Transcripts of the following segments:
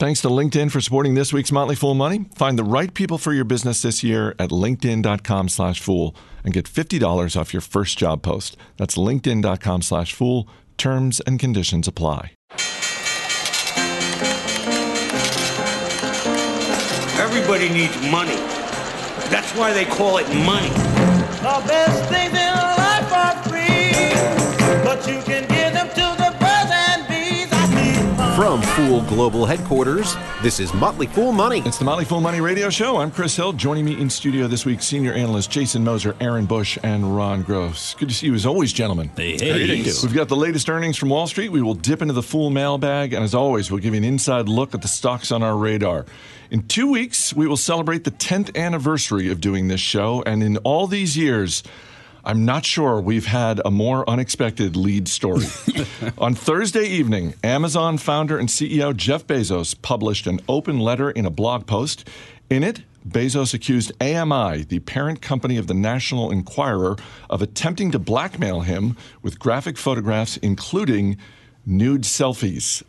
Thanks to LinkedIn for supporting this week's Motley Fool Money. Find the right people for your business this year at linkedin.com/fool and get $50 off your first job post. That's linkedin.com/fool. Terms and conditions apply. Everybody needs money. That's why they call it money. The best things in life are free, but you can give them to the birds and bees. From Fool Global Headquarters, this is Motley Fool Money. It's the Motley Fool Money Radio Show. I'm Chris Hill. Joining me in studio this week, senior analyst Jason Moser, Aaron Bush, and Ron Gross. Good to see you as always, gentlemen. Hey, hey. We've got the latest earnings from Wall Street. We will dip into the Fool mailbag, and as always, we'll give you an inside look at the stocks on our radar. In 2 weeks, we will celebrate the 10th anniversary of doing this show, and in all these years, I'm not sure we've had a more unexpected lead story. On Thursday evening, Amazon founder and CEO Jeff Bezos published an open letter in a blog post. In it, Bezos accused AMI, the parent company of the National Enquirer, of attempting to blackmail him with graphic photographs, including nude selfies.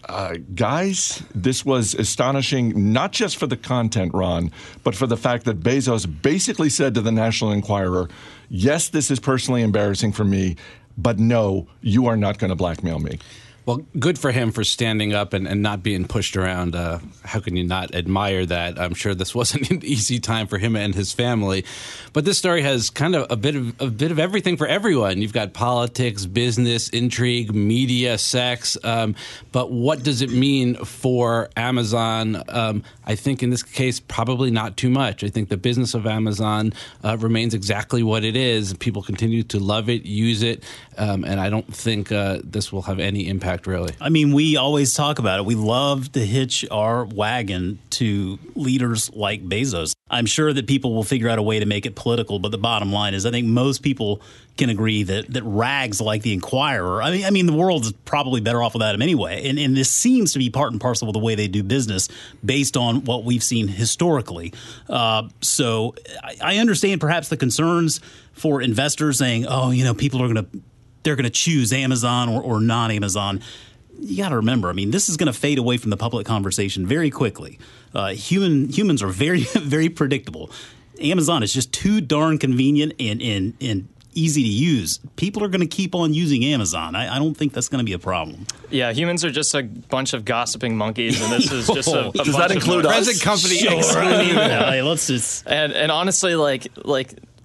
Guys, this was astonishing, not just for the content, Ron, but for the fact that Bezos basically said to the National Enquirer, yes, this is personally embarrassing for me, but no, you are not going to blackmail me. Well, good for him for standing up and not being pushed around. How can you not admire that? I'm sure this wasn't an easy time for him and his family. But this story has kind of a bit of everything for everyone. You've got politics, business, intrigue, media, sex. But what does it mean for Amazon? I think in this case, probably not too much. I think the business of Amazon remains exactly what it is. People continue to love it, use it, and I don't think this will have any impact. Really. I mean, we always talk about it. We love to hitch our wagon to leaders like Bezos. I'm sure that people will figure out a way to make it political, but the bottom line is I think most people can agree that rags like the Enquirer, I mean, the world's probably better off without him anyway, and this seems to be part and parcel of the way they do business based on what we've seen historically. So I understand perhaps the concerns for investors saying, oh, you know, people are going to they're going to choose Amazon or non-Amazon. You got to remember, I mean, this is going to fade away from the public conversation very quickly. Humans are very, very predictable. Amazon is just too darn convenient and easy to use. People are going to keep on using Amazon. I don't think that's going to be a problem. Yeah, humans are just a bunch of gossiping monkeys, and this is just a does bunch that include of us? Present company. Sure. Hey, let's just and honestly, like.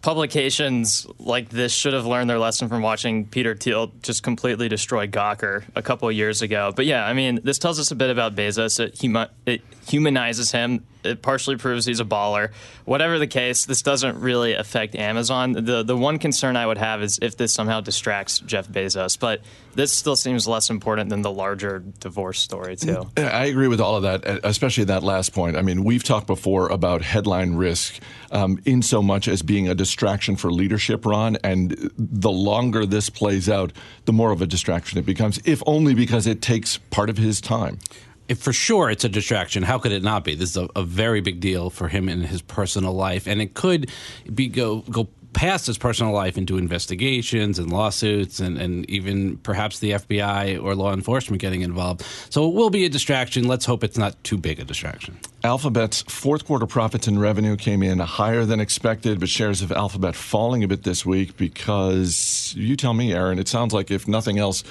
Publications like this should have learned their lesson from watching Peter Thiel just completely destroy Gawker a couple of years ago. But yeah, I mean, this tells us a bit about Bezos. It humanizes him. It partially proves he's a baller. Whatever the case, this doesn't really affect Amazon. The one concern I would have is if this somehow distracts Jeff Bezos. But this still seems less important than the larger divorce story, too. I agree with all of that, especially that last point. I mean, we've talked before about headline risk in so much as being a distraction for leadership, Ron. And the longer this plays out, the more of a distraction it becomes, if only because it takes part of his time. For sure, it's a distraction. How could it not be? This is a very big deal for him in his personal life, and it could be go past his personal life into investigations and lawsuits and even perhaps the FBI or law enforcement getting involved. So it will be a distraction. Let's hope it's not too big a distraction. Alphabet's fourth quarter profits and revenue came in higher than expected, but shares of Alphabet falling a bit this week because, you tell me, Aaron, it sounds like if nothing else,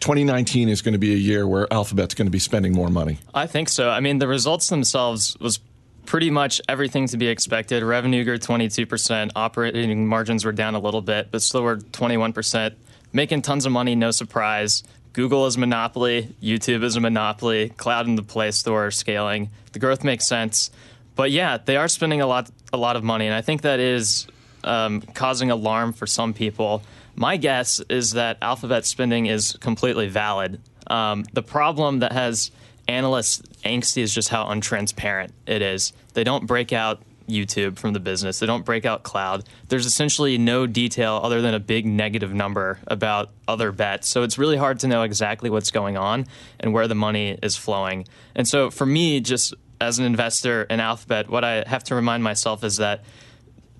2019 is going to be a year where Alphabet's going to be spending more money. I think so. I mean, the results themselves was pretty much everything to be expected. Revenue grew 22%. Operating margins were down a little bit, but still were 21%. Making tons of money, no surprise. Google is a monopoly. YouTube is a monopoly. Cloud and the Play Store are scaling. The growth makes sense. But yeah, they are spending a lot of money, and I think that is causing alarm for some people. My guess is that Alphabet spending is completely valid. The problem that has analysts' angsty is just how untransparent it is. They don't break out YouTube from the business. They don't break out cloud. There's essentially no detail other than a big negative number about other bets. So it's really hard to know exactly what's going on and where the money is flowing. And so for me, just as an investor in Alphabet, what I have to remind myself is that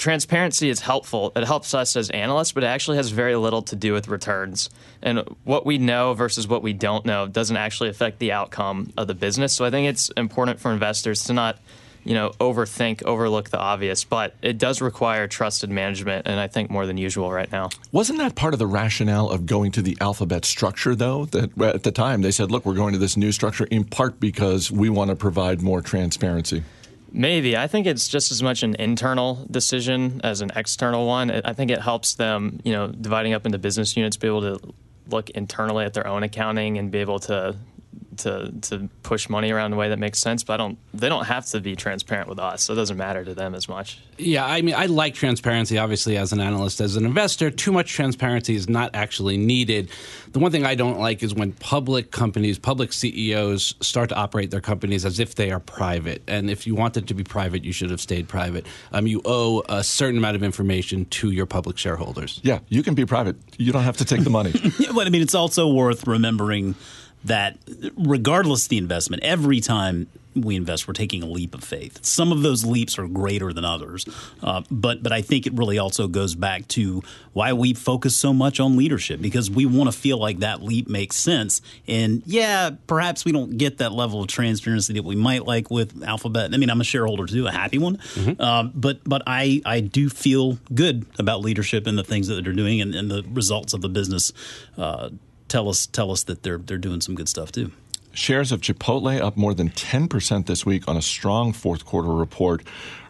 transparency is helpful. It helps us as analysts, but it actually has very little to do with returns. And what we know versus what we don't know doesn't actually affect the outcome of the business. So I think it's important for investors to not, overthink, overlook the obvious, but it does require trusted management, and I think more than usual right now. Wasn't that part of the rationale of going to the Alphabet structure, though? That at the time, they said, look, we're going to this new structure in part because we want to provide more transparency. Maybe. I think it's just as much an internal decision as an external one. I think it helps them, dividing up into business units, be able to look internally at their own accounting and be able to push money around in a way that makes sense. But they don't have to be transparent with us, so it doesn't matter to them as much. Yeah, I mean, I like transparency, obviously, as an analyst. As an investor, too much transparency is not actually needed. The one thing I don't like is when public companies, public CEOs start to operate their companies as if they are private. And if you want it to be private, you should have stayed private. You owe a certain amount of information to your public shareholders. Yeah, you can be private. You don't have to take the money. Yeah, but I mean, it's also worth remembering that regardless of the investment, every time we invest, we're taking a leap of faith. Some of those leaps are greater than others. But I think it really also goes back to why we focus so much on leadership, because we want to feel like that leap makes sense. And yeah, perhaps we don't get that level of transparency that we might like with Alphabet. I mean, I'm a shareholder too, a happy one. Mm-hmm. But I do feel good about leadership and the things that they're doing and the results of the business. Tell us that they're doing some good stuff too. Shares of Chipotle up more than 10% this week on a strong fourth quarter report.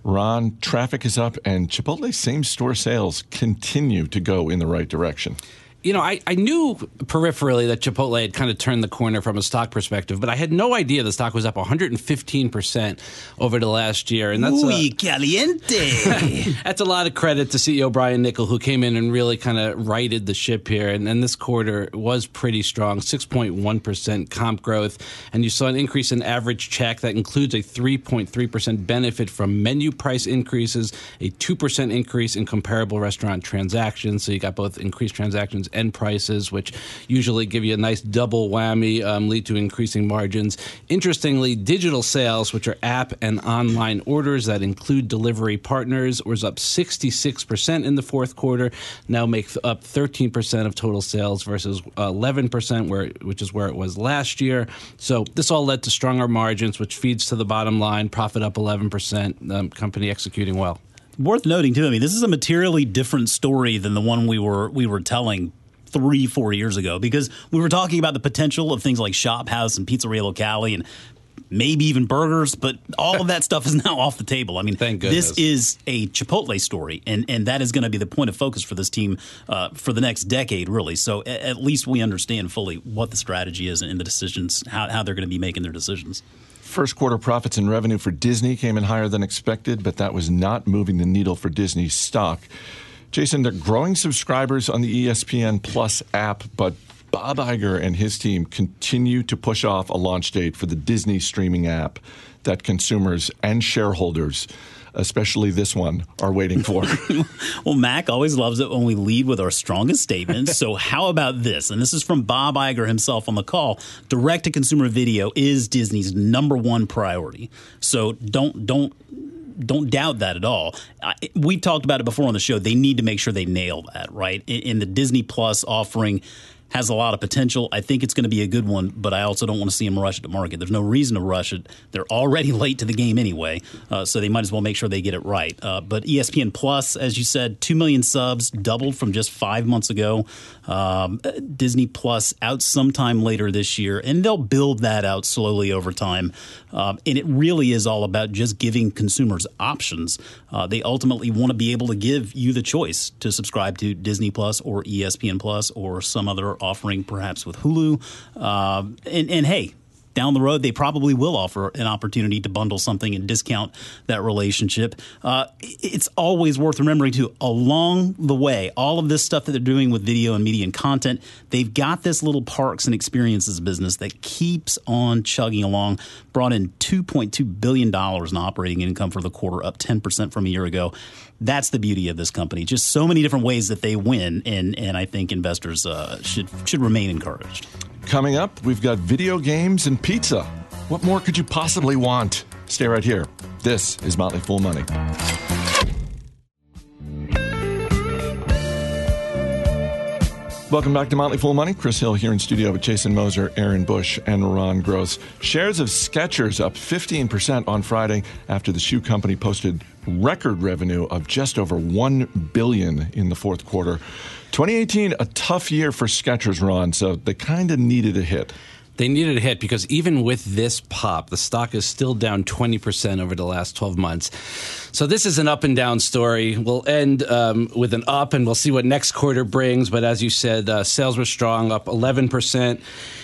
Ron, traffic is up and Chipotle's same store sales continue to go in the right direction. I knew peripherally that Chipotle had kind of turned the corner from a stock perspective, but I had no idea the stock was up 115% over the last year. And that's muy caliente. That's a lot of credit to CEO Brian Niccol, who came in and really kind of righted the ship here. And this quarter was pretty strong, 6.1% comp growth. And you saw an increase in average check that includes a 3.3% benefit from menu price increases, a 2% increase in comparable restaurant transactions. So you got both increased transactions and prices, which usually give you a nice double whammy, lead to increasing margins. Interestingly, digital sales, which are app and online orders that include delivery partners, was up 66% in the fourth quarter, now makes up 13% of total sales versus 11%, which is where it was last year. So this all led to stronger margins, which feeds to the bottom line, profit up 11%, company executing well. Worth noting, too, I mean, this is a materially different story than the one we were telling 3-4 years ago, because we were talking about the potential of things like Shop House and Pizzeria Locale and maybe even burgers, but all of that stuff is now off the table. I mean, thank goodness. This is a Chipotle story, and that is going to be the point of focus for this team for the next decade, really. So at least we understand fully what the strategy is and the decisions, how they're going to be making their decisions. First quarter profits and revenue for Disney came in higher than expected, but that was not moving the needle for Disney stock. Jason, they're growing subscribers on the ESPN Plus app, but Bob Iger and his team continue to push off a launch date for the Disney streaming app that consumers and shareholders, especially this one, are waiting for. Well, Mac always loves it when we lead with our strongest statements. So how about this? And this is from Bob Iger himself on the call. Direct-to-consumer video is Disney's number one priority. So don't doubt that at all. We talked about it before on the show. They need to make sure they nail that, right? In the Disney Plus offering has a lot of potential. I think it's going to be a good one, but I also don't want to see them rush it to market. There's no reason to rush it. They're already late to the game anyway, so they might as well make sure they get it right. But ESPN Plus, as you said, 2 million subs, doubled from just 5 months ago. Disney Plus out sometime later this year, and they'll build that out slowly over time. And it really is all about just giving consumers options. They ultimately want to be able to give you the choice to subscribe to Disney Plus or ESPN Plus or some other offering, perhaps with Hulu. And hey, down the road, they probably will offer an opportunity to bundle something and discount that relationship. It's always worth remembering, too, along the way, all of this stuff that they're doing with video and media and content, they've got this little parks and experiences business that keeps on chugging along, brought in $2.2 billion in operating income for the quarter, up 10% from a year ago. That's the beauty of this company. Just so many different ways that they win, and I think investors should remain encouraged. Coming up, we've got video games and pizza. What more could you possibly want? Stay right here. This is Motley Fool Money. Welcome back to Motley Fool Money. Chris Hill here in studio with Jason Moser, Aaron Bush, and Ron Gross. Shares of Skechers up 15% on Friday after the shoe company posted record revenue of just over $1 billion in the fourth quarter. 2018, a tough year for Skechers, Ron, so they kind of needed a hit. They needed a hit because even with this pop, the stock is still down 20% over the last 12 months. So this is an up and down story. We'll end with an up, and we'll see what next quarter brings. But as you said, sales were strong, up 11%.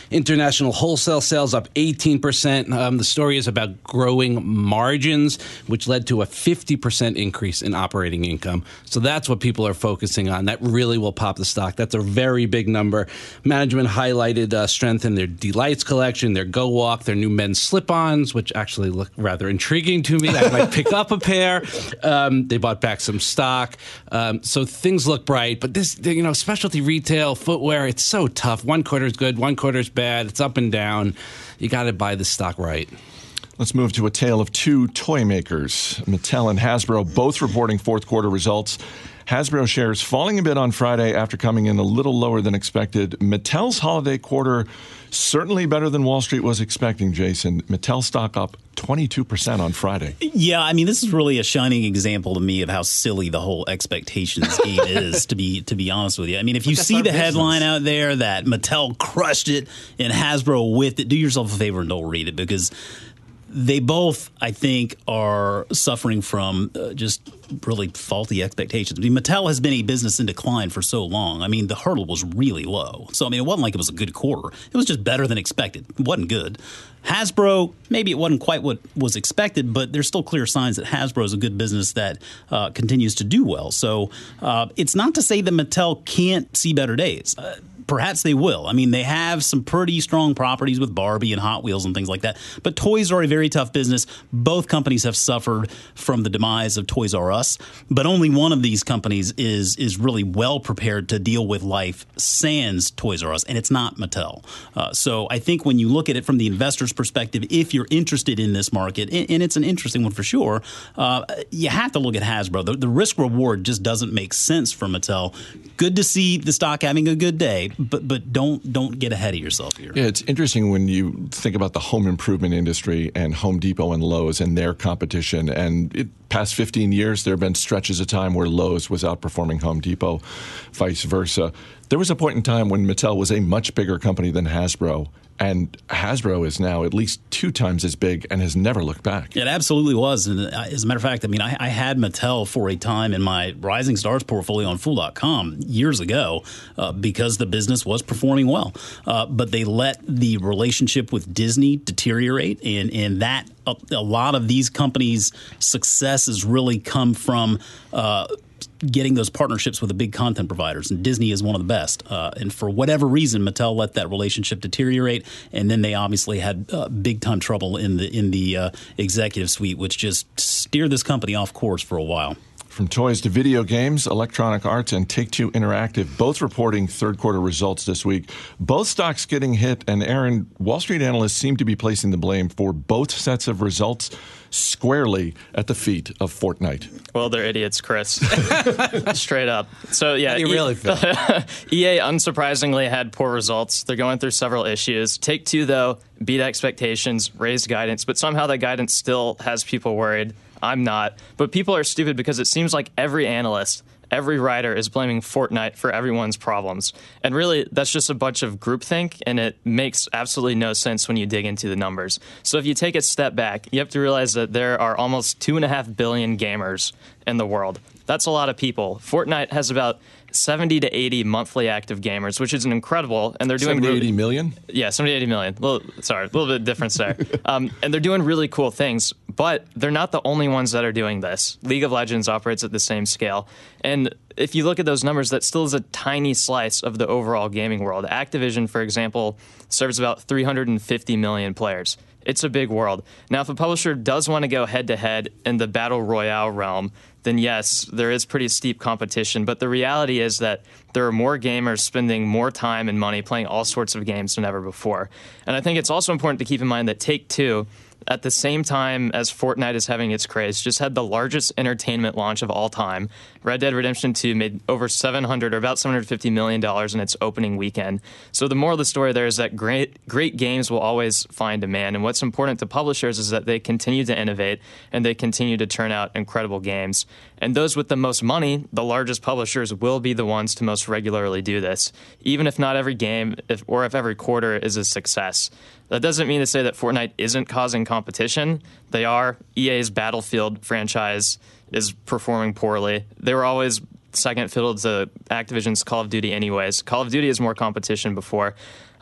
International wholesale sales up 18%. The story is about growing margins, which led to a 50% increase in operating income. So that's what people are focusing on. That really will pop the stock. That's a very big number. Management highlighted strength in their Delights collection, their Go Walk, their new men's slip-ons, which actually look rather intriguing to me. I might pick up a pair. They bought back some stock. So things look bright. But this, you know, specialty retail, footwear, it's so tough. One quarter's good, one quarter's bad. It's up and down. You got to buy the stock right. Let's move to a tale of two toy makers, Mattel and Hasbro, both reporting fourth quarter results. Hasbro shares falling a bit on Friday after coming in a little lower than expected. Mattel's holiday quarter certainly better than Wall Street was expecting, Jason. Mattel stock up 22% on Friday. Yeah, I mean, this is really a shining example to me of how silly the whole expectations game is, to be honest with you. I mean, if you see the headline out there that Mattel crushed it and Hasbro with it, do yourself a favor and don't read it, because they both, I think, are suffering from just really faulty expectations. I mean, Mattel has been a business in decline for so long. I mean, the hurdle was really low. So, I mean, it wasn't like it was a good quarter. It was just better than expected. It wasn't good. Hasbro, maybe it wasn't quite what was expected, but there's still clear signs that Hasbro is a good business that continues to do well. So, it's not to say that Mattel can't see better days. Perhaps they will. I mean, they have some pretty strong properties with Barbie and Hot Wheels and things like that. But toys are a very tough business. Both companies have suffered from the demise of Toys R Us. But only one of these companies is really well prepared to deal with life sans Toys R Us, and it's not Mattel. So I think when you look at it from the investor's perspective, if you're interested in this market, and it's an interesting one for sure, you have to look at Hasbro. The risk-reward just doesn't make sense for Mattel. Good to see the stock having a good day. But don't get ahead of yourself here. Yeah, it's interesting when you think about the home improvement industry and Home Depot and Lowe's and their competition. And past 15 years, there have been stretches of time where Lowe's was outperforming Home Depot, vice versa. There was a point in time when Mattel was a much bigger company than Hasbro. And Hasbro is now at least 2 times as big and has never looked back. It absolutely was. And as a matter of fact, I mean, I had Mattel for a time in my Rising Stars portfolio on Fool.com years ago because the business was performing well. But they let the relationship with Disney deteriorate, and that a lot of these companies' success has really come from getting those partnerships with the big content providers, and Disney is one of the best. And for whatever reason, Mattel let that relationship deteriorate, and then they obviously had big time trouble in the executive suite, which just steered this company off course for a while. From toys to video games, Electronic Arts and Take-Two Interactive, both reporting third quarter results this week. Both stocks getting hit, and Aaron, Wall Street analysts seem to be placing the blame for both sets of results squarely at the feet of Fortnite. Well, they're idiots, Chris. Straight up. So, yeah. How do you really feel? EA, unsurprisingly, had poor results. They're going through several issues. Take-Two, though, beat expectations, raised guidance, but somehow that guidance still has people worried. I'm not. But people are stupid because it seems like every analyst, every writer is blaming Fortnite for everyone's problems. And really, that's just a bunch of groupthink, and it makes absolutely no sense when you dig into the numbers. So if you take a step back, you have to realize that there are almost 2.5 billion gamers in the world. That's a lot of people. Fortnite has about 70 to 80 monthly active gamers, which is an incredible, and they're doing 70 to 80 million? Yeah, 70 to 80 million. A little bit of difference there. And they're doing really cool things, but they're not the only ones that are doing this. League of Legends operates at the same scale. And if you look at those numbers, that still is a tiny slice of the overall gaming world. Activision, for example, serves about 350 million players. It's a big world. Now, if a publisher does want to go head-to-head in the Battle Royale realm, then yes, there is pretty steep competition. But the reality is that there are more gamers spending more time and money playing all sorts of games than ever before. And I think it's also important to keep in mind that Take-Two at the same time as Fortnite is having its craze, just had the largest entertainment launch of all time. Red Dead Redemption 2 made over $700 or about $750 million in its opening weekend. So the moral of the story there is that great games will always find demand. And what's important to publishers is that they continue to innovate and they continue to turn out incredible games. And those with the most money, the largest publishers, will be the ones to most regularly do this, even if not every game or if every quarter is a success. That doesn't mean to say that Fortnite isn't causing competition. They are. EA's Battlefield franchise is performing poorly. They were always second fiddle to Activision's Call of Duty anyways. Call of Duty is more competition before.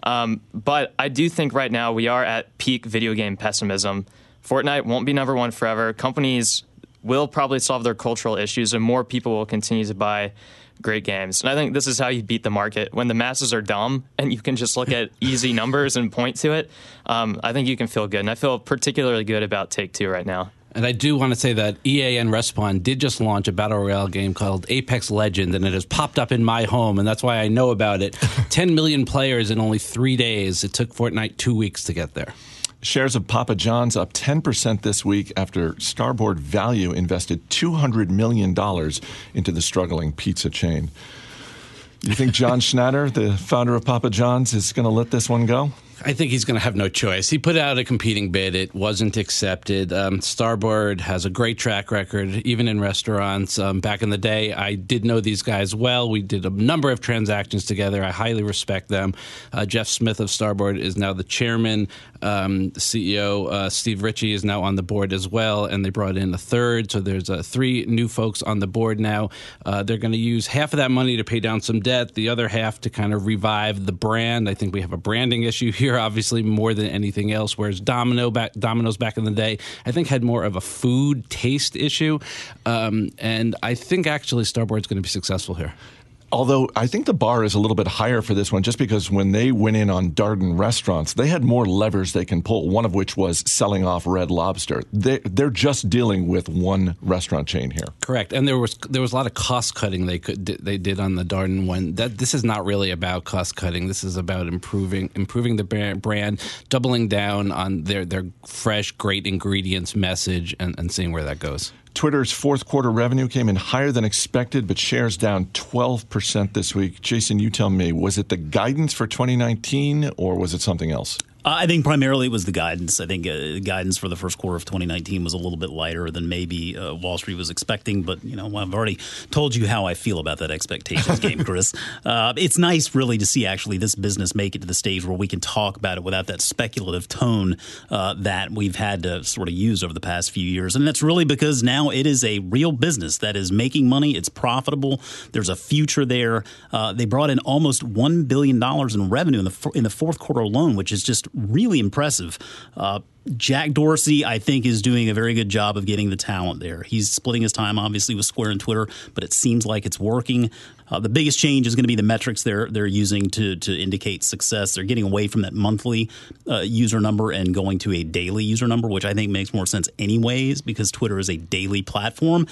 But I do think right now we are at peak video game pessimism. Fortnite won't be number one forever. Companies will probably solve their cultural issues, and more people will continue to buy great games. And I think this is how you beat the market. When the masses are dumb and you can just look at easy numbers and point to it, I think you can feel good. And I feel particularly good about Take-Two right now. And I do want to say that EA and Respawn did just launch a Battle Royale game called Apex Legends, and it has popped up in my home, and that's why I know about it. 10 million players in only 3 days. It took Fortnite 2 weeks to get there. Shares of Papa John's up 10% this week after Starboard Value invested $200 million into the struggling pizza chain. You think John Schnatter, the founder of Papa John's, is going to let this one go? I think he's going to have no choice. He put out a competing bid. It wasn't accepted. Starboard has a great track record, even in restaurants. Back in the day, I did know these guys well. We did a number of transactions together. I highly respect them. Jeff Smith of Starboard is now the chairman. The CEO, Steve Ritchie, is now on the board as well, and they brought in a third. So there's three new folks on the board now. They're going to use half of that money to pay down some debt, the other half to kind of revive the brand. I think we have a branding issue here, obviously, more than anything else, whereas Domino's back in the day, I think, had more of a food taste issue. And I think, actually, Starboard's going to be successful here. Although I think the bar is a little bit higher for this one, just because when they went in on Darden restaurants, they had more levers they can pull, one of which was selling off Red Lobster. They're just dealing with one restaurant chain here. Correct. And there was a lot of cost cutting they did on the Darden one. This is not really about cost cutting. This is about improving the brand, doubling down on their fresh, great ingredients message, and seeing where that goes. Twitter's fourth quarter revenue came in higher than expected, but shares down 12% this week. Jason, you tell me, was it the guidance for 2019 or was it something else? I think primarily it was the guidance. I think guidance for the first quarter of 2019 was a little bit lighter than maybe Wall Street was expecting. But, you know, I've already told you how I feel about that expectations game, Chris. It's nice, really, to see actually this business make it to the stage where we can talk about it without that speculative tone that we've had to sort of use over the past few years. And that's really because now it is a real business that is making money. It's profitable. There's a future there. They brought in almost $1 billion in revenue in the fourth quarter alone, which is just really impressive. Jack Dorsey, I think, is doing a very good job of getting the talent there. He's splitting his time, obviously, with Square and Twitter, but it seems like it's working. The biggest change is going to be the metrics they're using to indicate success. They're getting away from that monthly user number and going to a daily user number, which I think makes more sense anyways, because Twitter is a daily platform.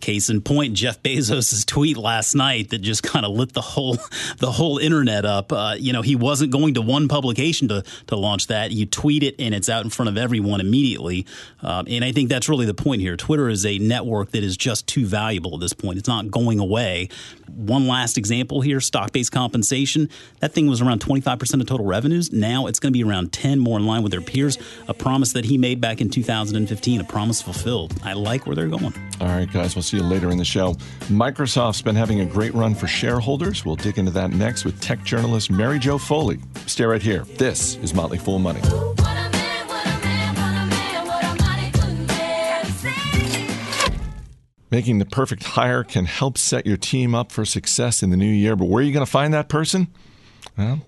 Case in point, Jeff Bezos' tweet last night that just kind of lit the whole internet up. He wasn't going to one publication to launch that. You tweet it and it's out in front of everyone immediately. And I think that's really the point here. Twitter is a network that is just too valuable at this point. It's not going away. One last example here, stock-based compensation. That thing was around 25% of total revenues. Now it's going to be around 10, more in line with their peers. A promise that he made back in 2015, a promise fulfilled. I like where they're going. All right, guys, we'll see you later in the show. Microsoft's been having a great run for shareholders. We'll dig into that next with tech journalist Mary Jo Foley. Stay right here. This is Motley Fool Money. Making the perfect hire can help set your team up for success in the new year, but where are you going to find that person? Well,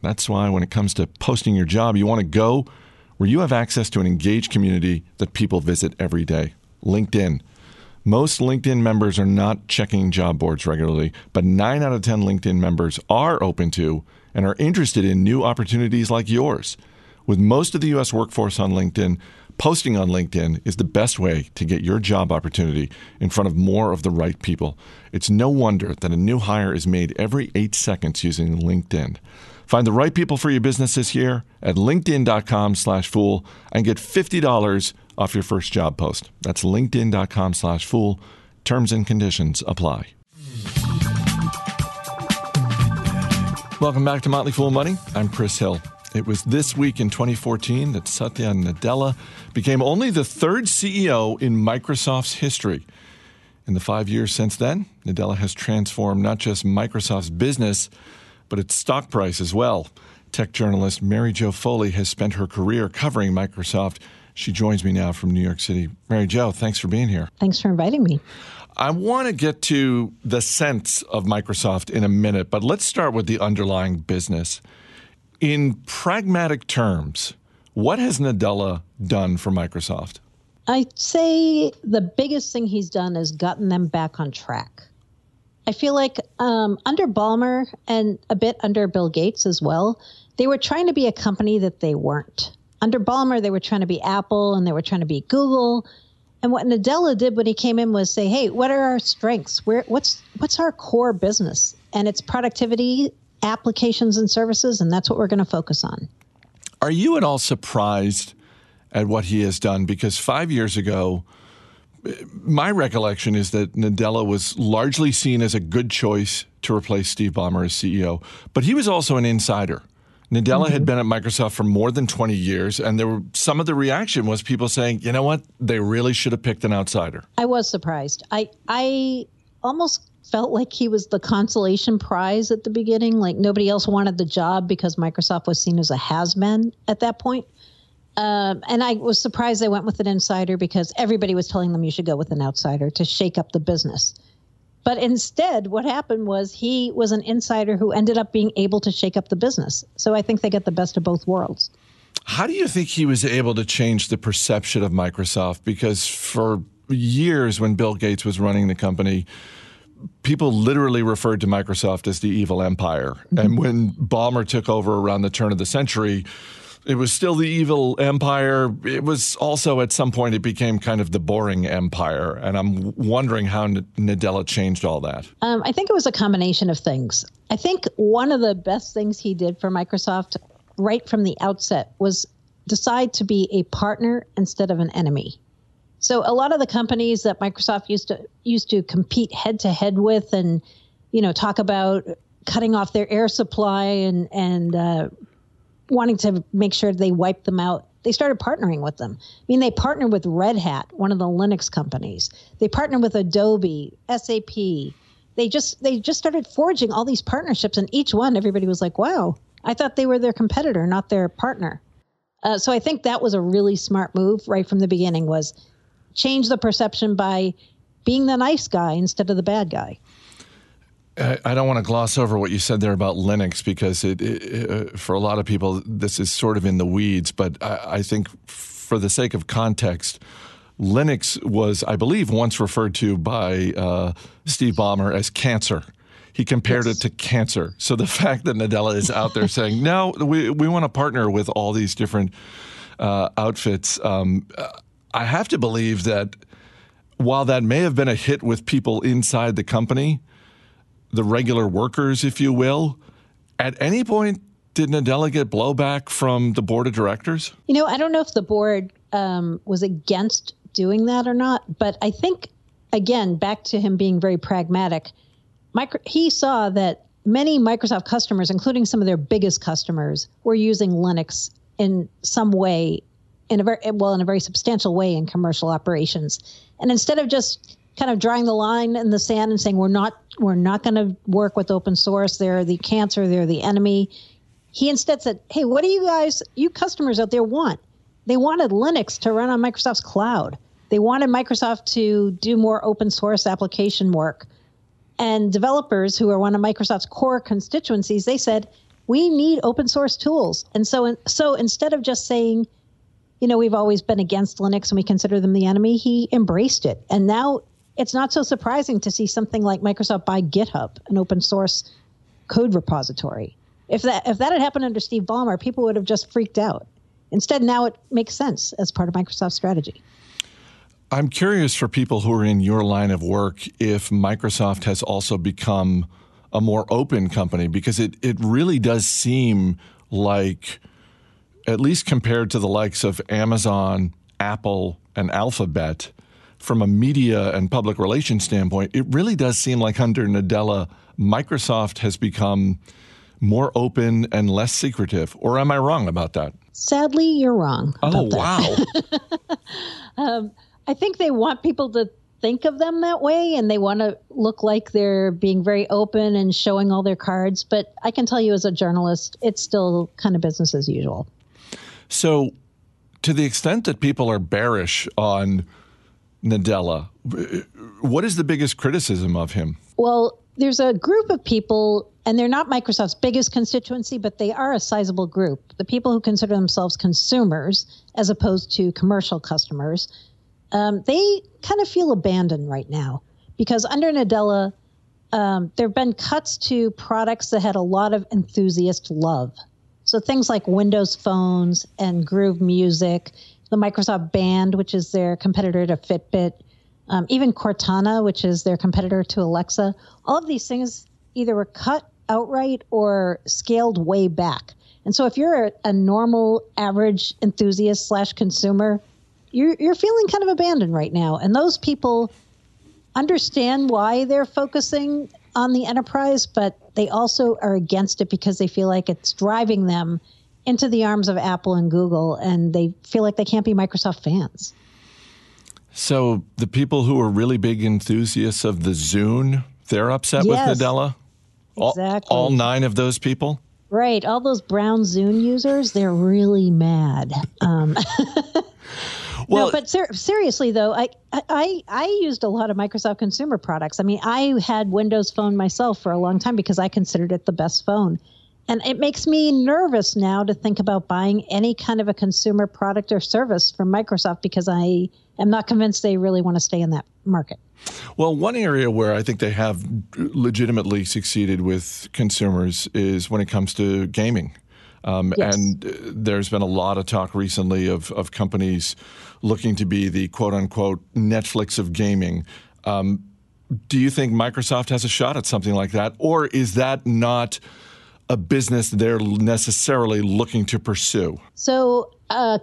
that's why when it comes to posting your job, you want to go where you have access to an engaged community that people visit every day. LinkedIn. Most LinkedIn members are not checking job boards regularly, but 9 out of 10 LinkedIn members are open to and are interested in new opportunities like yours. With most of the U.S. workforce on LinkedIn, posting on LinkedIn is the best way to get your job opportunity in front of more of the right people. It's no wonder that a new hire is made every 8 seconds using LinkedIn. Find the right people for your business this year at linkedin.com/fool and get $50 off your first job post. That's linkedin.com/fool. Terms and conditions apply. Welcome back to Motley Fool Money. I'm Chris Hill. It was this week in 2014 that Satya Nadella became only the third CEO in Microsoft's history. In the 5 years since then, Nadella has transformed not just Microsoft's business, but its stock price as well. Tech journalist Mary Jo Foley has spent her career covering Microsoft. She joins me now from New York City. Mary Jo, thanks for being here. Thanks for inviting me. I want to get to the sense of Microsoft in a minute, but let's start with the underlying business. In pragmatic terms, what has Nadella done for Microsoft? I'd say the biggest thing he's done is gotten them back on track. I feel like under Ballmer and a bit under Bill Gates as well, they were trying to be a company that they weren't. Under Ballmer, they were trying to be Apple and they were trying to be Google. And what Nadella did when he came in was say, hey, what are our strengths? What's our core business? And it's productivity, applications and services, and that's what we're going to focus on. Are you at all surprised at what he has done? Because 5 years ago, my recollection is that Nadella was largely seen as a good choice to replace Steve Ballmer as CEO, but he was also an insider. Nadella had been at Microsoft for more than 20 years, and there were some of the reaction was people saying, you know what, they really should have picked an outsider. I was surprised. I almost felt like he was the consolation prize at the beginning, like nobody else wanted the job because Microsoft was seen as a has-been at that point. And I was surprised they went with an insider because everybody was telling them you should go with an outsider to shake up the business. But instead, what happened was he was an insider who ended up being able to shake up the business. So I think they get the best of both worlds. How do you think he was able to change the perception of Microsoft? Because for years when Bill Gates was running the company, people literally referred to Microsoft as the evil empire. And when Ballmer took over around the turn of the century, it was still the evil empire. It was also, at some point, it became kind of the boring empire. And I'm wondering how Nadella changed all that. I think it was a combination of things. I think one of the best things he did for Microsoft right from the outset was decide to be a partner instead of an enemy. So a lot of the companies that Microsoft used to compete head-to-head with and, you know, talk about cutting off their air supply and wanting to make sure they wiped them out, they started partnering with them. I mean, they partnered with Red Hat, one of the Linux companies. They partnered with Adobe, SAP. They just started forging all these partnerships, and each one, everybody was like, wow, I thought they were their competitor, not their partner. So I think that was a really smart move right from the beginning, was change the perception by being the nice guy instead of the bad guy. I don't want to gloss over what you said there about Linux, because it for a lot of people, this is sort of in the weeds. But I think for the sake of context, Linux was, I believe, once referred to by Steve Ballmer as cancer. He compared it to cancer. So the fact that Nadella is out there saying, no, we want to partner with all these different outfits, I have to believe that while that may have been a hit with people inside the company, the regular workers, if you will, at any point, did Nadella get blowback from the board of directors? You know, I don't know if the board was against doing that or not, but I think, again, back to him being very pragmatic, he saw that many Microsoft customers, including some of their biggest customers, were using Linux in some way, in a very substantial way in commercial operations. And instead of just kind of drawing the line in the sand and saying, we're not going to work with open source, they're the cancer, they're the enemy, he instead said, hey, what do you customers out there want? They wanted Linux to run on Microsoft's cloud. They wanted Microsoft to do more open source application work. And developers, who are one of Microsoft's core constituencies, they said, we need open source tools. And so instead of just saying, you know, we've always been against Linux and we consider them the enemy, he embraced it. And now it's not so surprising to see something like Microsoft buy GitHub, an open source code repository. If that had happened under Steve Ballmer, people would have just freaked out. Instead, now it makes sense as part of Microsoft's strategy. I'm curious for people who are in your line of work if Microsoft has also become a more open company, because it really does seem like, at least compared to the likes of Amazon, Apple, and Alphabet, from a media and public relations standpoint, it really does seem like under Nadella, Microsoft has become more open and less secretive. Or am I wrong about that? Sadly, you're wrong. Oh, wow. I think they want people to think of them that way, and they want to look like they're being very open and showing all their cards. But I can tell you as a journalist, it's still kind of business as usual. So to the extent that people are bearish on Nadella, what is the biggest criticism of him? Well, there's a group of people, and they're not Microsoft's biggest constituency, but they are a sizable group. The people who consider themselves consumers as opposed to commercial customers, they kind of feel abandoned right now, because under Nadella, there have been cuts to products that had a lot of enthusiast love. So things like Windows phones and Groove Music, the Microsoft Band, which is their competitor to Fitbit, even Cortana, which is their competitor to Alexa. All of these things either were cut outright or scaled way back. And so if you're a normal, average enthusiast slash consumer, you're feeling kind of abandoned right now. And those people understand why they're focusing on the enterprise, but they also are against it because they feel like it's driving them into the arms of Apple and Google, and they feel like they can't be Microsoft fans. So the people who are really big enthusiasts of the Zune, they're upset with Nadella? Exactly. All nine of those people? Right. All those brown Zune users, they're really mad. Well, no, but seriously, though, I used a lot of Microsoft consumer products. I mean, I had Windows Phone myself for a long time because I considered it the best phone. And it makes me nervous now to think about buying any kind of a consumer product or service from Microsoft, because I am not convinced they really want to stay in that market. Well, one area where I think they have legitimately succeeded with consumers is when it comes to gaming. Yes. And there's been a lot of talk recently of companies looking to be the quote-unquote Netflix of gaming. Do you think Microsoft has a shot at something like that, or is that not a business they're necessarily looking to pursue? So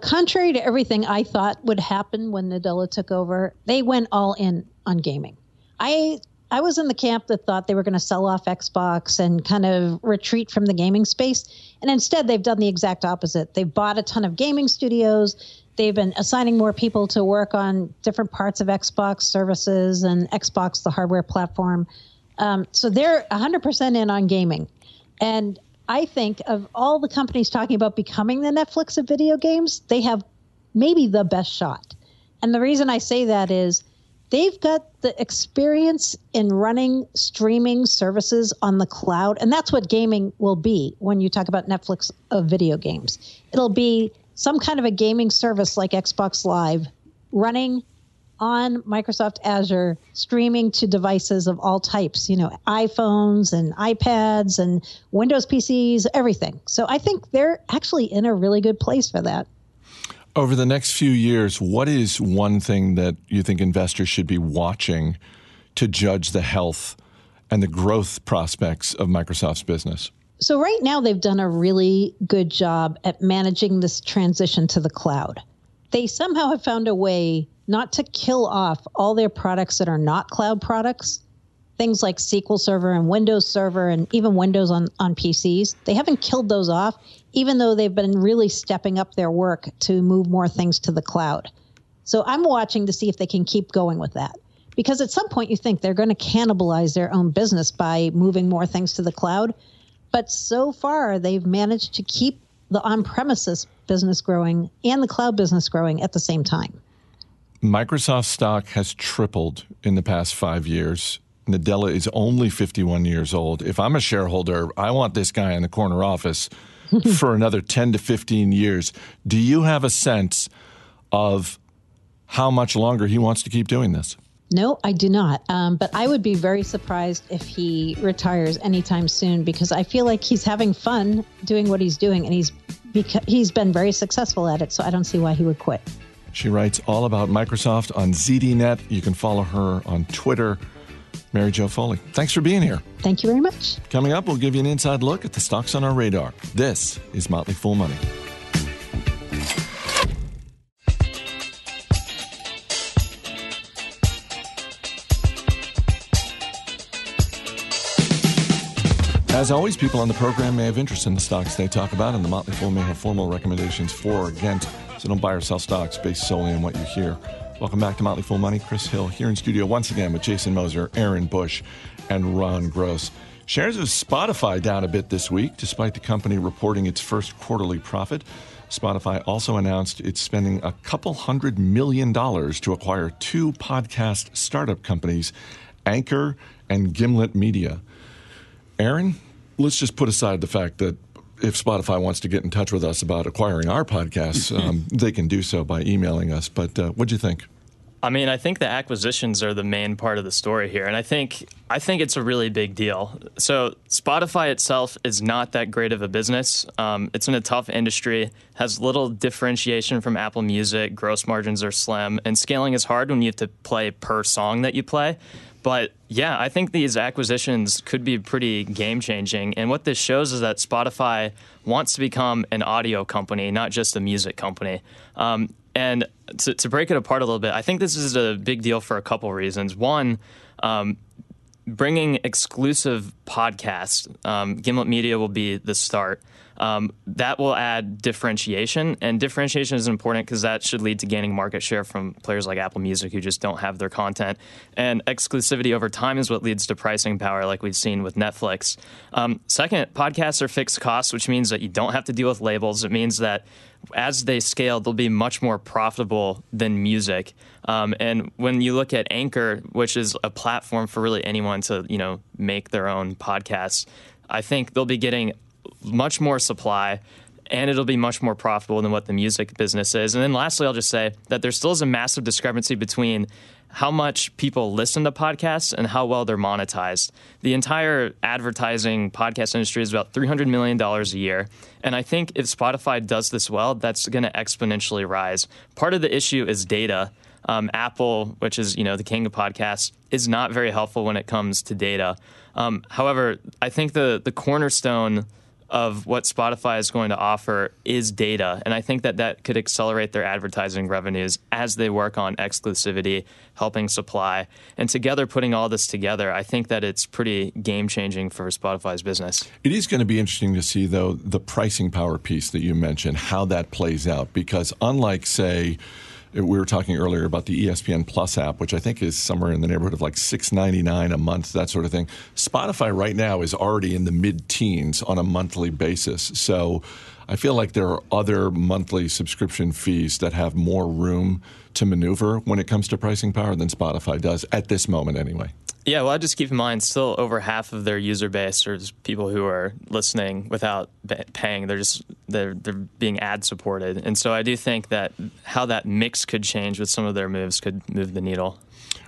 contrary to everything I thought would happen when Nadella took over, they went all in on gaming. I was in the camp that thought they were going to sell off Xbox and kind of retreat from the gaming space. And instead, they've done the exact opposite. They've bought a ton of gaming studios. They've been assigning more people to work on different parts of Xbox services and Xbox, the hardware platform. So they're 100% in on gaming. And I think of all the companies talking about becoming the Netflix of video games, they have maybe the best shot. And the reason I say that is they've got the experience in running streaming services on the cloud. And that's what gaming will be when you talk about Netflix of video games. It'll be some kind of a gaming service like Xbox Live running on Microsoft Azure, streaming to devices of all types, you know, iPhones and iPads and Windows PCs, everything. So I think they're actually in a really good place for that. Over the next few years, what is one thing that you think investors should be watching to judge the health and the growth prospects of Microsoft's business? So right now, they've done a really good job at managing this transition to the cloud. They somehow have found a way not to kill off all their products that are not cloud products, things like SQL Server and Windows Server and even Windows on PCs. They haven't killed those off, even though they've been really stepping up their work to move more things to the cloud. So I'm watching to see if they can keep going with that, because at some point you think they're going to cannibalize their own business by moving more things to the cloud. But so far, they've managed to keep the on-premises business growing and the cloud business growing at the same time. Microsoft stock has tripled in the past 5 years. Nadella is only 51 years old. If I'm a shareholder, I want this guy in the corner office for another 10 to 15 years. Do you have a sense of how much longer he wants to keep doing this? No, I do not. But I would be very surprised if he retires anytime soon, because I feel like he's having fun doing what he's doing, and he's been very successful at it. So I don't see why he would quit. She writes all about Microsoft on ZDNet. You can follow her on Twitter Mary Jo Foley, thanks for being here. Thank you very much. Coming up, we'll give you an inside look at the stocks on our radar. This is Motley Fool Money. As always, people on the program may have interest in the stocks they talk about, and the Motley Fool may have formal recommendations for or against, so don't buy or sell stocks based solely on what you hear. Welcome back to Motley Fool Money. Chris Hill here in studio once again with Jason Moser, Aaron Bush, and Ron Gross. Shares of Spotify down a bit this week, despite the company reporting its first quarterly profit. Spotify also announced it's spending $200 million to acquire two podcast startup companies, Anchor and Gimlet Media. Aaron, let's just put aside the fact that if Spotify wants to get in touch with us about acquiring our podcasts, they can do so by emailing us. But what'd you think? I mean, I think the acquisitions are the main part of the story here, and I think it's a really big deal. So Spotify itself is not that great of a business. It's in a tough industry, has little differentiation from Apple Music, gross margins are slim, and scaling is hard when you have to play per song that you play. But yeah, I think these acquisitions could be pretty game-changing. And what this shows is that Spotify wants to become an audio company, not just a music company. And to break it apart a little bit, I think this is a big deal for a couple reasons. One, bringing exclusive podcasts, Gimlet Media will be the start. That will add differentiation, and differentiation is important because that should lead to gaining market share from players like Apple Music who just don't have their content. And exclusivity over time is what leads to pricing power, like we've seen with Netflix. Second, podcasts are fixed costs, which means that you don't have to deal with labels. It means that as they scale, they'll be much more profitable than music. And when you look at Anchor, which is a platform for really anyone to, you know, make their own podcasts, I think they'll be getting much more supply, and it'll be much more profitable than what the music business is. And then lastly, I'll just say that there still is a massive discrepancy between how much people listen to podcasts and how well they're monetized. The entire advertising podcast industry is about $300 million a year. And I think if Spotify does this well, that's going to exponentially rise. Part of the issue is data. Apple, which is, you know, the king of podcasts, is not very helpful when it comes to data. However, I think the cornerstone of what Spotify is going to offer is data. And I think that that could accelerate their advertising revenues as they work on exclusivity, helping supply. And together, putting all this together, I think that it's pretty game-changing for Spotify's business. It is going to be interesting to see, though, the pricing power piece that you mentioned, how that plays out. Because unlike, say, we were talking earlier about the ESPN Plus app, which I think is somewhere in the neighborhood of like $6.99 a month, that sort of thing. Spotify right now is already in the mid-teens on a monthly basis. So I feel like there are other monthly subscription fees that have more room to maneuver when it comes to pricing power than Spotify does, at this moment anyway. Yeah, well, I just keep in mind, still over half of their user base are people who are listening without paying. They're being ad supported, and so I do think that how that mix could change with some of their moves could move the needle.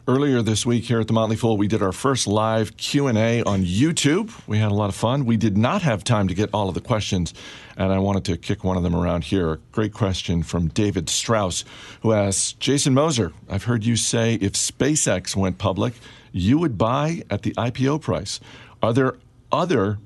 Earlier this week here at The Motley Fool, we did our first live Q&A on YouTube. We had a lot of fun. We did not have time to get all of the questions, and I wanted to kick one of them around here. A great question from David Strauss, who asks, Jason Moser, I've heard you say if SpaceX went public, you would buy at the IPO price. Are there other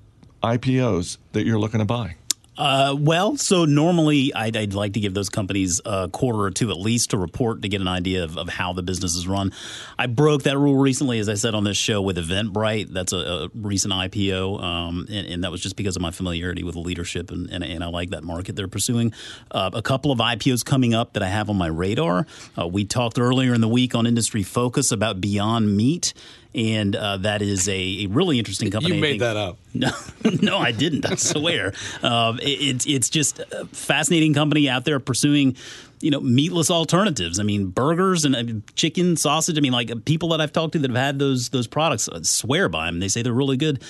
IPOs that you're looking to buy? Well, so normally I'd like to give those companies a quarter or two at least to report to get an idea of how the business is run. I broke that rule recently, as I said on this show, with Eventbrite. That's a recent IPO, and that was just because of my familiarity with the leadership, and I like that market they're pursuing. A couple of IPOs coming up that I have on my radar. We talked earlier in the week on Industry Focus about Beyond Meat. And that is a really interesting company. You made that up. No, I didn't. I swear. It's just a fascinating company out there pursuing, you know, meatless alternatives. I mean, burgers and chicken, sausage. I mean, like, people that I've talked to that have had those products swear by them. They say they're really good.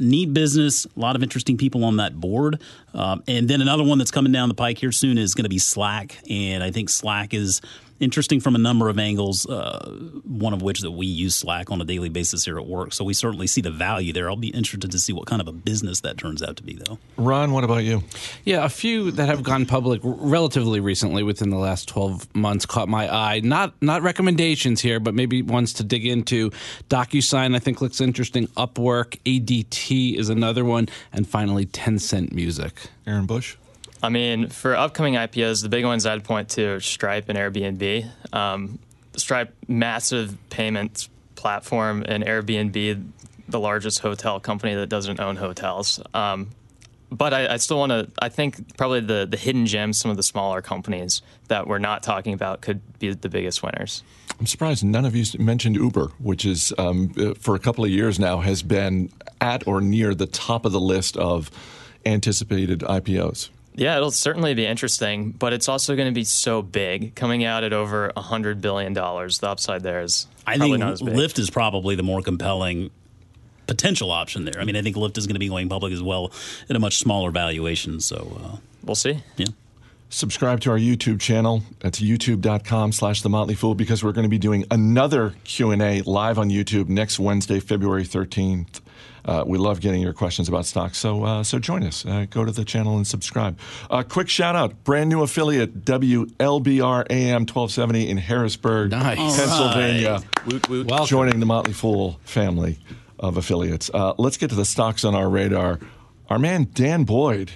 Neat business. A lot of interesting people on that board. And then another one that's coming down the pike here soon is going to be Slack. And I think Slack is interesting from a number of angles, one of which that we use Slack on a daily basis here at work. So we certainly see the value there. I'll be interested to see what kind of a business that turns out to be, though. Ron, what about you? Yeah, a few that have gone public relatively recently within the last 12 months caught my eye. Not recommendations here, but maybe ones to dig into. DocuSign, I think, looks interesting. Upwork, ADT is another one. And finally, Tencent Music. Aaron Bush? I mean, for upcoming IPOs, the big ones I'd point to are Stripe and Airbnb. Stripe, massive payments platform, and Airbnb, the largest hotel company that doesn't own hotels. But I still want to, I think probably the hidden gems, some of the smaller companies that we're not talking about could be the biggest winners. I'm surprised none of you mentioned Uber, which is for a couple of years now has been at or near the top of the list of anticipated IPOs. Yeah, it'll certainly be interesting, but it's also going to be so big, coming out at over $100 billion. The upside there is probably not as big. I think Lyft is probably the more compelling potential option there. I mean, I think Lyft is going to be going public as well at a much smaller valuation, so... we'll see. Yeah. Subscribe to our YouTube channel. That's youtube.com/TheMotleyFool because we're going to be doing another Q&A live on YouTube next Wednesday, February 13th. We love getting your questions about stocks, so join us. Go to the channel and subscribe. Quick shout-out, brand-new affiliate, WLBR AM 1270 in Harrisburg, Pennsylvania. Right. Joining the Motley Fool family of affiliates. Let's get to the stocks on our radar. Our man Dan Boyd,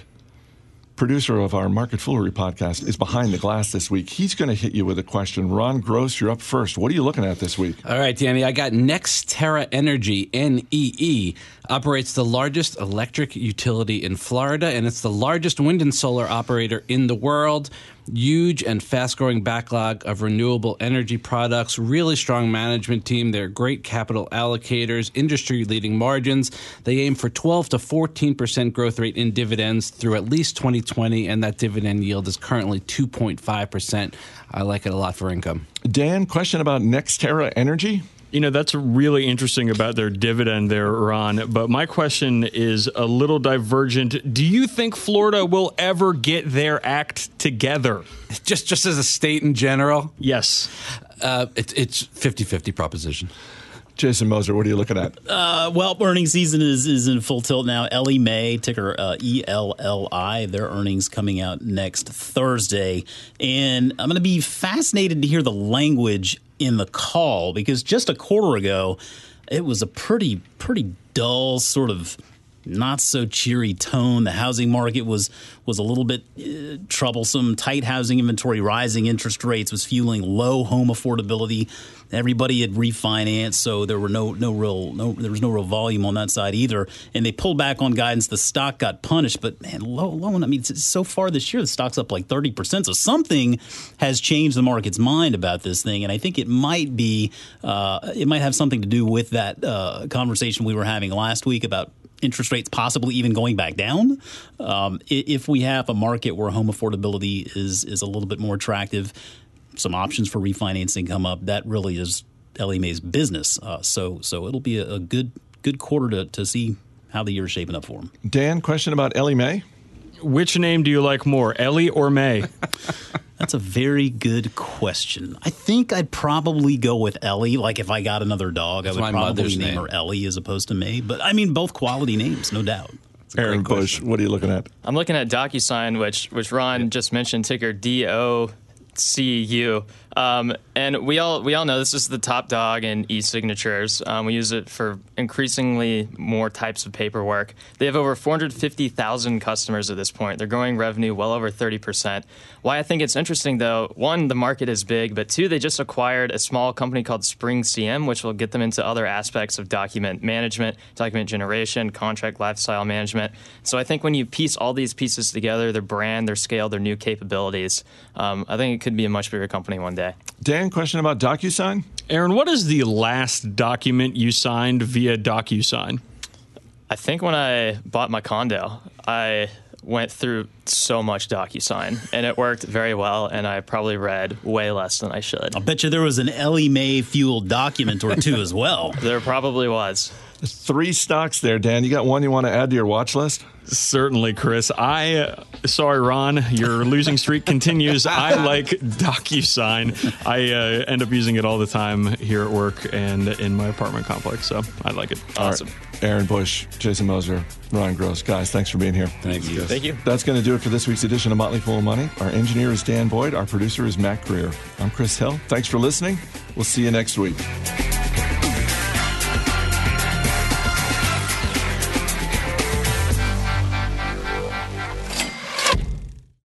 producer of our Market Foolery podcast, is behind the glass this week. He's going to hit you with a question. Ron Gross, you're up first. What are you looking at this week? All right, Danny. I got NextEra Energy, NEE, operates the largest electric utility in Florida, and it's the largest wind and solar operator in the world. Huge and fast-growing backlog of renewable energy products, really strong management team. They're great capital allocators, industry-leading margins. They aim for 12 to 14% growth rate in dividends through at least 2020, and that dividend yield is currently 2.5%. I like it a lot for income. Dan, question about NextEra Energy? You know, that's really interesting about their dividend there, Ron. But my question is a little divergent. Do you think Florida will ever get their act together? Just as a state in general? Yes. It's 50-50 proposition. Jason Moser, what are you looking at? Well, earnings season is in full tilt now. Ellie Mae, ticker ELLI, their earnings coming out next Thursday. And I'm going to be fascinated to hear the language in the call because just a quarter ago, it was a pretty dull sort of not so cheery tone. The housing market was a little bit troublesome. Tight housing inventory, rising interest rates was fueling low home affordability. Everybody had refinanced, so there were no real volume on that side either. And they pulled back on guidance. The stock got punished, but man, I mean, so far this year the stock's up like 30%. So something has changed the market's mind about this thing, and I think it might be it might have something to do with that conversation we were having last week about interest rates possibly even going back down. If we have a market where home affordability is a little bit more attractive, some options for refinancing come up. That really is Ellie Mae's business. So it'll be a good quarter to see how the year is shaping up for them. Dan, question about Ellie Mae? Which name do you like more, Ellie or Mae? That's a very good question. I think I'd probably go with Ellie. Like if I got another dog, I would probably name her Ellie as opposed to Mae. But I mean, both quality names, no doubt. Aaron Bush, what are you looking at? I'm looking at DocuSign, which Ron just mentioned, ticker DOCU. And we all know this is the top dog in e-signatures. We use it for increasingly more types of paperwork. They have over 450,000 customers at this point. They're growing revenue well over 30%. Why I think it's interesting, though, one, the market is big, but two, they just acquired a small company called Spring CM, which will get them into other aspects of document management, document generation, contract lifecycle management. So I think when you piece all these pieces together, their brand, their scale, their new capabilities, I think it could be a much bigger company one day. Dan, question about DocuSign? Aaron, what is the last document you signed via DocuSign? I think when I bought my condo, I went through so much DocuSign, and it worked very well, and I probably read way less than I should. I'll bet you there was an Ellie Mae-fueled document or two as well. There probably was. Three stocks there, Dan. You got one you want to add to your watch list? Certainly, Chris. Sorry, Ron, your losing streak continues. I like DocuSign. I end up using it all the time here at work and in my apartment complex, so I like it. Awesome. Right. Aaron Bush, Jason Moser, Ryan Gross. Guys, thanks for being here. Thanks, guys. Thank you. That's going to do it for this week's edition of Motley Fool Money. Our engineer is Dan Boyd. Our producer is Matt Greer. I'm Chris Hill. Thanks for listening. We'll see you next week.